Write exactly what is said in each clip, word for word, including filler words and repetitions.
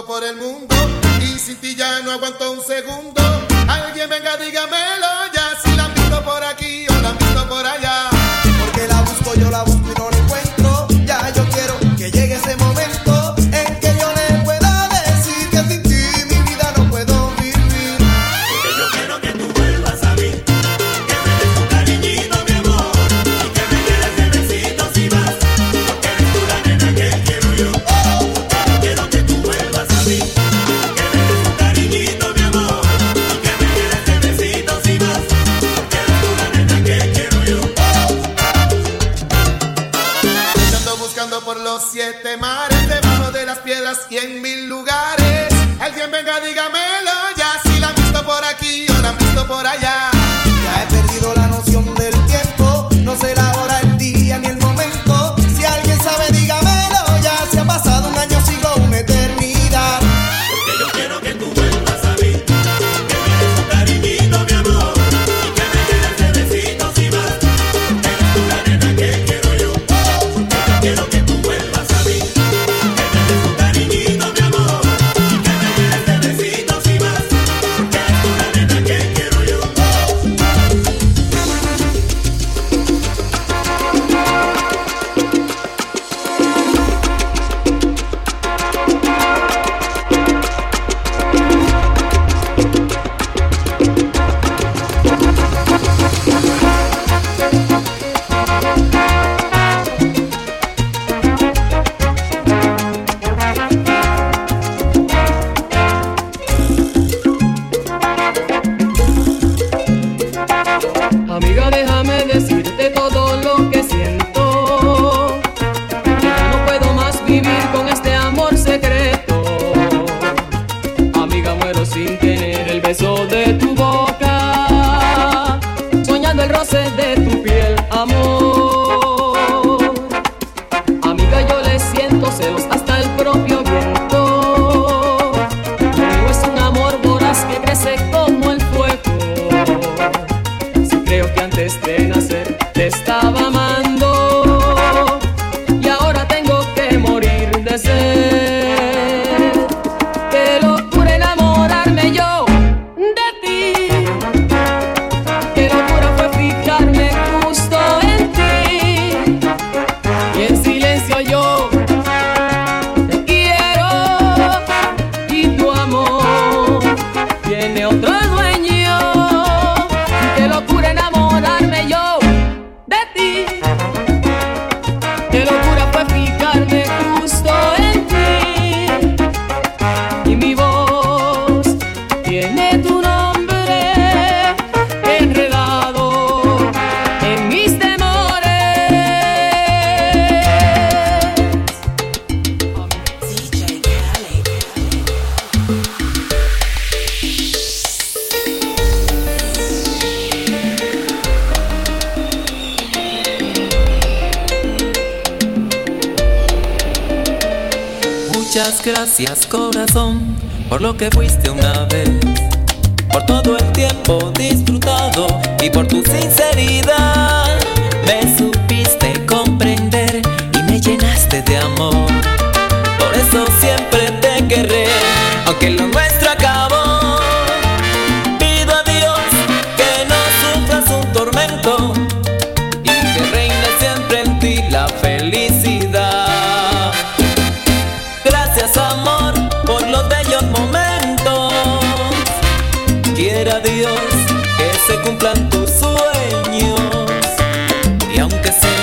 loco por el mundo y sin ti ya no aguanto un segundo. Alguien venga, dígamelo ya, si la han visto por aquí o la han visto por allá. Porque la busco, yo la busco y no la encuentro. Ya yo quiero que llegue ese momento en que yo le pueda decir que sin ti mi vida no puedo vivir. Porque yo quiero que tú vuelvas a mí, que me des un cariñito, mi amor, y que me quedes de besitos si vas, porque eres tú la nena que quiero yo. Porque yo quiero que tú vuelvas a mí, que me des un cariñito, mi amor, y que me quedes de besitos si vas, porque eres tú la nena que quiero yo. Buscando por los siete mares, debajo de las piedras y en mil lugares. Alguien venga, dígamelo ya, si la han visto por aquí o la han visto por allá. Ya he perdido la noción del tiempo, no sé la hora, el día ni el momento. Si alguien sabe, dígamelo ya, si ha pasado un año, sigo una eternidad. Porque yo quiero que tú vuelvas a mí, que me des un cariñito, mi amor, y que me quedes de besitos y más, porque eres tú la nena que quiero yo. Quiero que tú vuelvas a mí, que me des un cariñito, mi amor, y que me quedes de besitos y más, porque eres tú la nena que quiero yo. Amiga, déjame decirte todo lo que siento. Ya no puedo más vivir con este amor secreto. Amiga, muero sin tener el beso de tu boca, soñando el roce de tu piel, amor. Amiga, yo le siento celos hasta el propio viento. Conmigo es un amor voraz que crece como el fuego. Creo que antes de nacer te estaba amando y ahora tengo que morir de sed. Qué locura enamorarme yo de ti, qué locura fue fijarme justo en ti. Y en silencio yo te quiero y tu amor tiene otro dueño. Qué locura enamorarme yo de ti, qué locura fue fijarme justo en ti. Y mi voz tiene tu nombre enredado en mis temores. Muchas gracias, corazón, por lo que fuiste una vez, por todo el tiempo disfrutado y por tu sinceridad. Me supiste comprender y me llenaste de amor, por eso siempre te querré, aunque lo nuestro acabó. Pido a Dios que no sufras un tormento y que reine siempre en ti la felicidad. Gracias, amor, por los bellos momentos. Quiera Dios que se cumplan tus sueños. Y aunque sé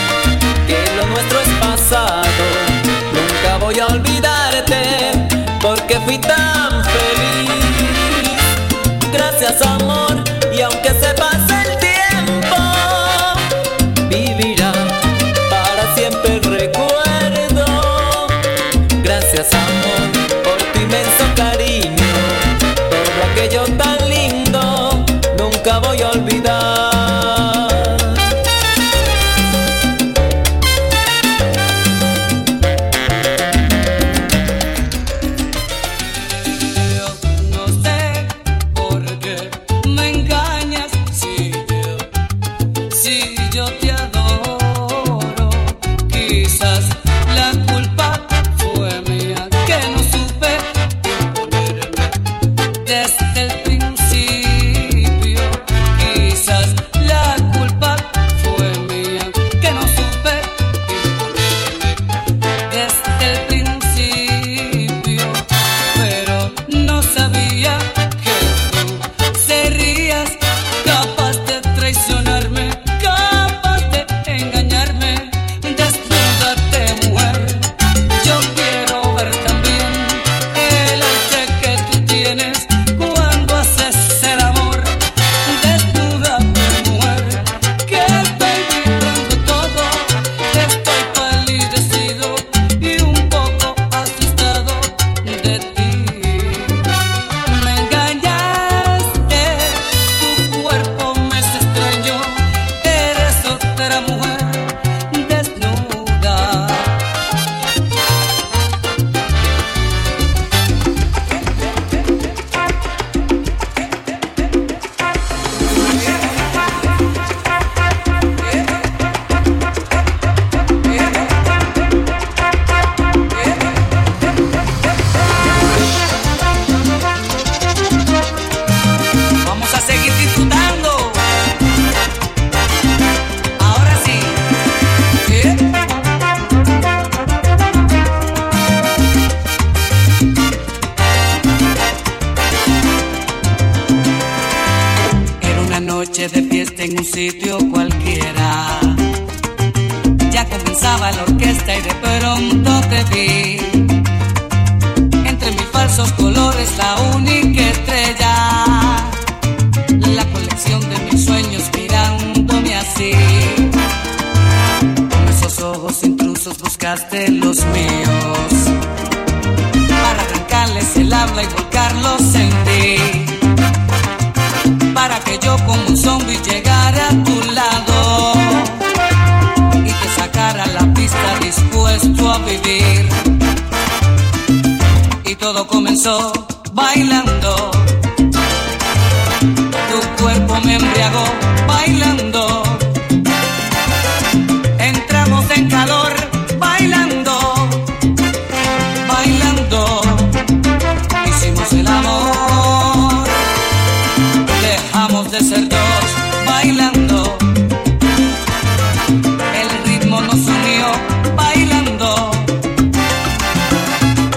que lo nuestro es pasado, nunca voy a olvidarte porque fui tan feliz. Gracias, amor, y aunque se pase el tiempo, vivirá para siempre el recuerdo. Gracias, amor, por tu inmenso cariño, todo aquello tan lindo nunca voy a olvidar. Yo no sé por qué me noche de fiesta en un sitio cualquiera. Ya comenzaba la orquesta y de pronto te vi. Entre mis falsos colores, la única estrella, la colección de mis sueños mirándome así. Con esos ojos intrusos buscaste los míos, para arrancarles el habla y volcarlos en ti, para que yo como un zombi llegara a tu lado y te sacara a la pista dispuesto a vivir. Y todo comenzó bailando, tu cuerpo me embriagó bailando, entramos en calor bailando, bailando, hicimos el amor. De ser dos bailando, el ritmo nos unió bailando,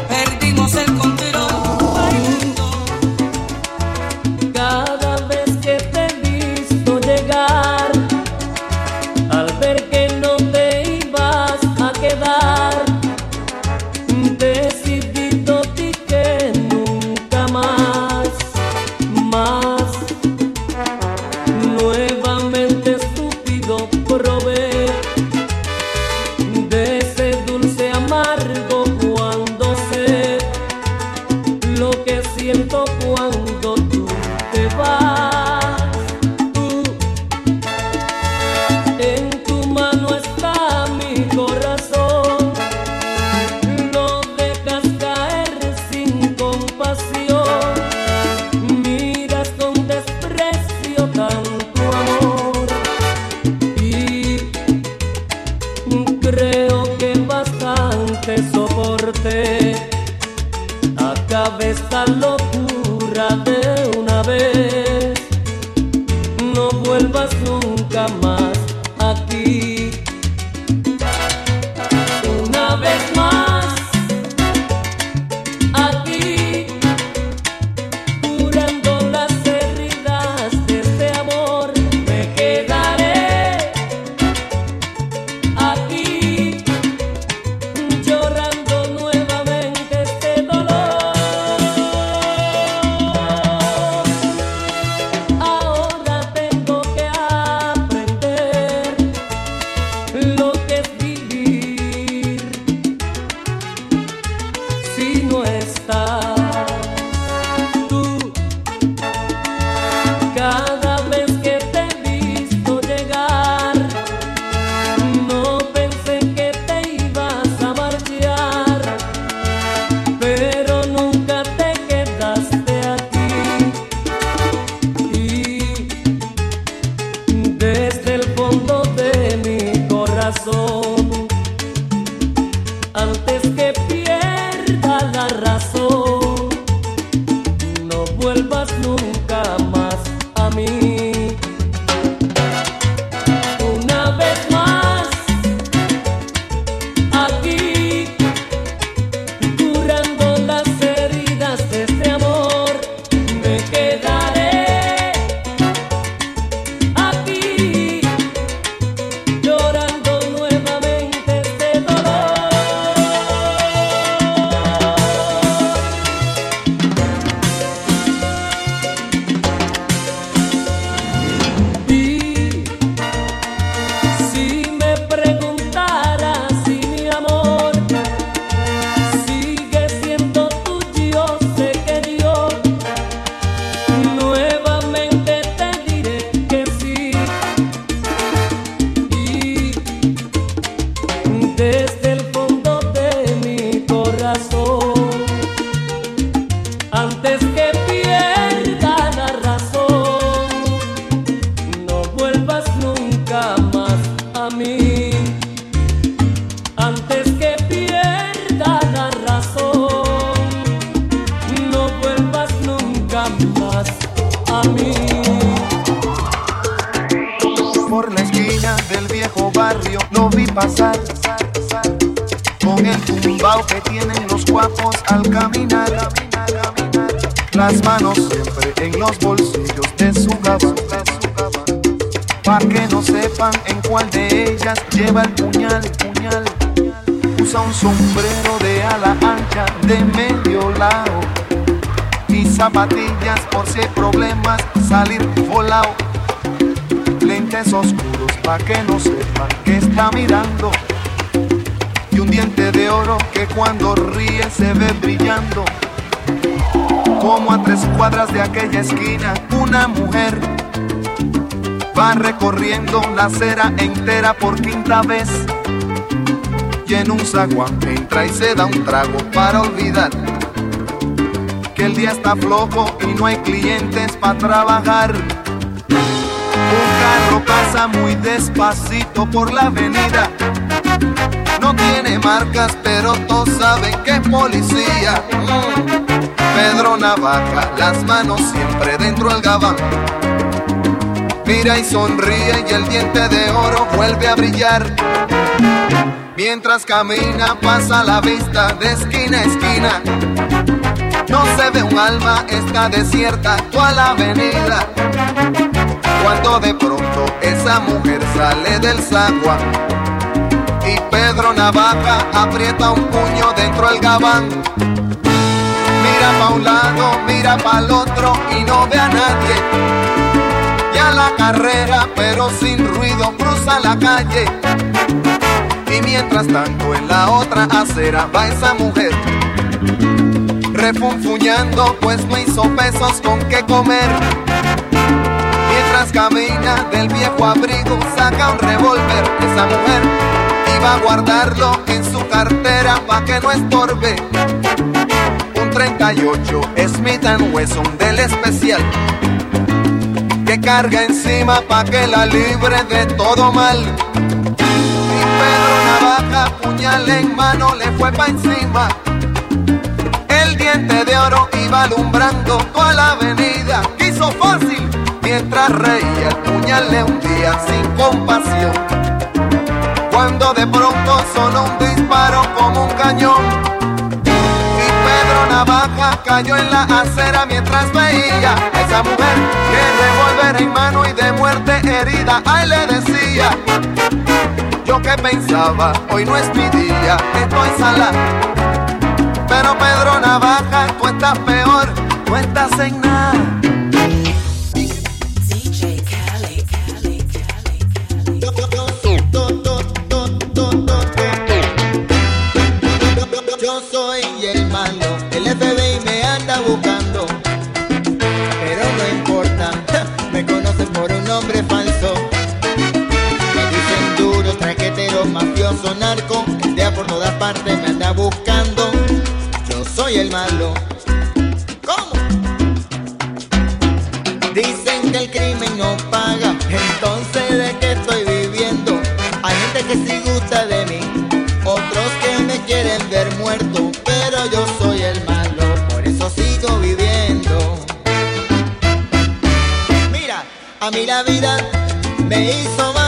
perdimos el control bailando. Cada vez que te he visto llegar, al ver que no te ibas a quedar, decidido di que nunca más, más. Acabe esta locura de una vez, no vuelvas nunca más aquí. Una vez más, aquí, curando las heridas de este amor, me quedaré aquí, llorando. Antes que pierda la razón, no vuelvas nunca más a mí. Una vez más, aquí, curando las heridas de este amor, me quedaré aquí, llorando. Por la esquina del viejo barrio lo vi pasar, con el tumbao que tienen los guapos al caminar, las manos siempre en los bolsillos de su gabán. pa' que no sepan en cuál de ellas lleva el puñal, puñal. Usa un sombrero de ala ancha de medio lado y zapatillas por si hay problemas salir volado. Lentes oscuros pa' que no sepan que está mirando y un diente de oro que cuando ríe se ve brillando. Como a tres cuadras de aquella esquina, una mujer va recorriendo la acera entera por quinta vez. Y en un zaguán entra y se da un trago para olvidar que el día está flojo y no hay clientes para trabajar. Un carro pasa muy despacito por la avenida. No tiene marcas, pero todos saben que es policía. Pedro Navaja, las manos siempre dentro del gabán. Mira y sonríe y el diente de oro vuelve a brillar. Mientras camina pasa la vista de esquina a esquina. No se ve un alma, está desierta toda la avenida. Cuando de pronto esa mujer sale del zaguán y Pedro Navaja aprieta un puño dentro del gabán. Mira pa' un lado, mira pa'l otro y no ve a nadie. Y a la carrera, pero sin ruido, cruza la calle. Y mientras tanto en la otra acera va esa mujer refunfuñando, pues no hizo pesos con qué comer. Mientras camina del viejo abrigo saca un revólver esa mujer y va a guardarlo en su cartera pa' que no estorbe. treinta y ocho Smith and Wesson del especial que carga encima pa' que la libre de todo mal. Y Pedro Navaja, puñal en mano, le fue pa' encima. El diente de oro iba alumbrando toda la avenida. Quiso fácil mientras reía, el puñal le hundía sin compasión. Cuando de pronto sonó un disparo como un cañón. Navaja cayó en la acera mientras veía a esa mujer que revólver en mano y de muerte herida, ay le decía: yo que pensaba, hoy no es mi día, estoy sala. Pero Pedro Navaja, tú estás peor, tú estás en nada. D J Cali, Cali, Cali, Cali. Yo soy el malo. El F B I me anda buscando, pero no importa, me conocen por un nombre falso. Me dicen duros, traqueteros, mafiosos, narco. El día por todas partes me anda buscando. Yo soy el malo. ¿Cómo? Dicen que el crimen no paga, entonces ¿de qué estoy viviendo? Hay gente que sí gusta de mí, otros que me quieren ver muerto, pero yo soy a mí la vida me hizo mal.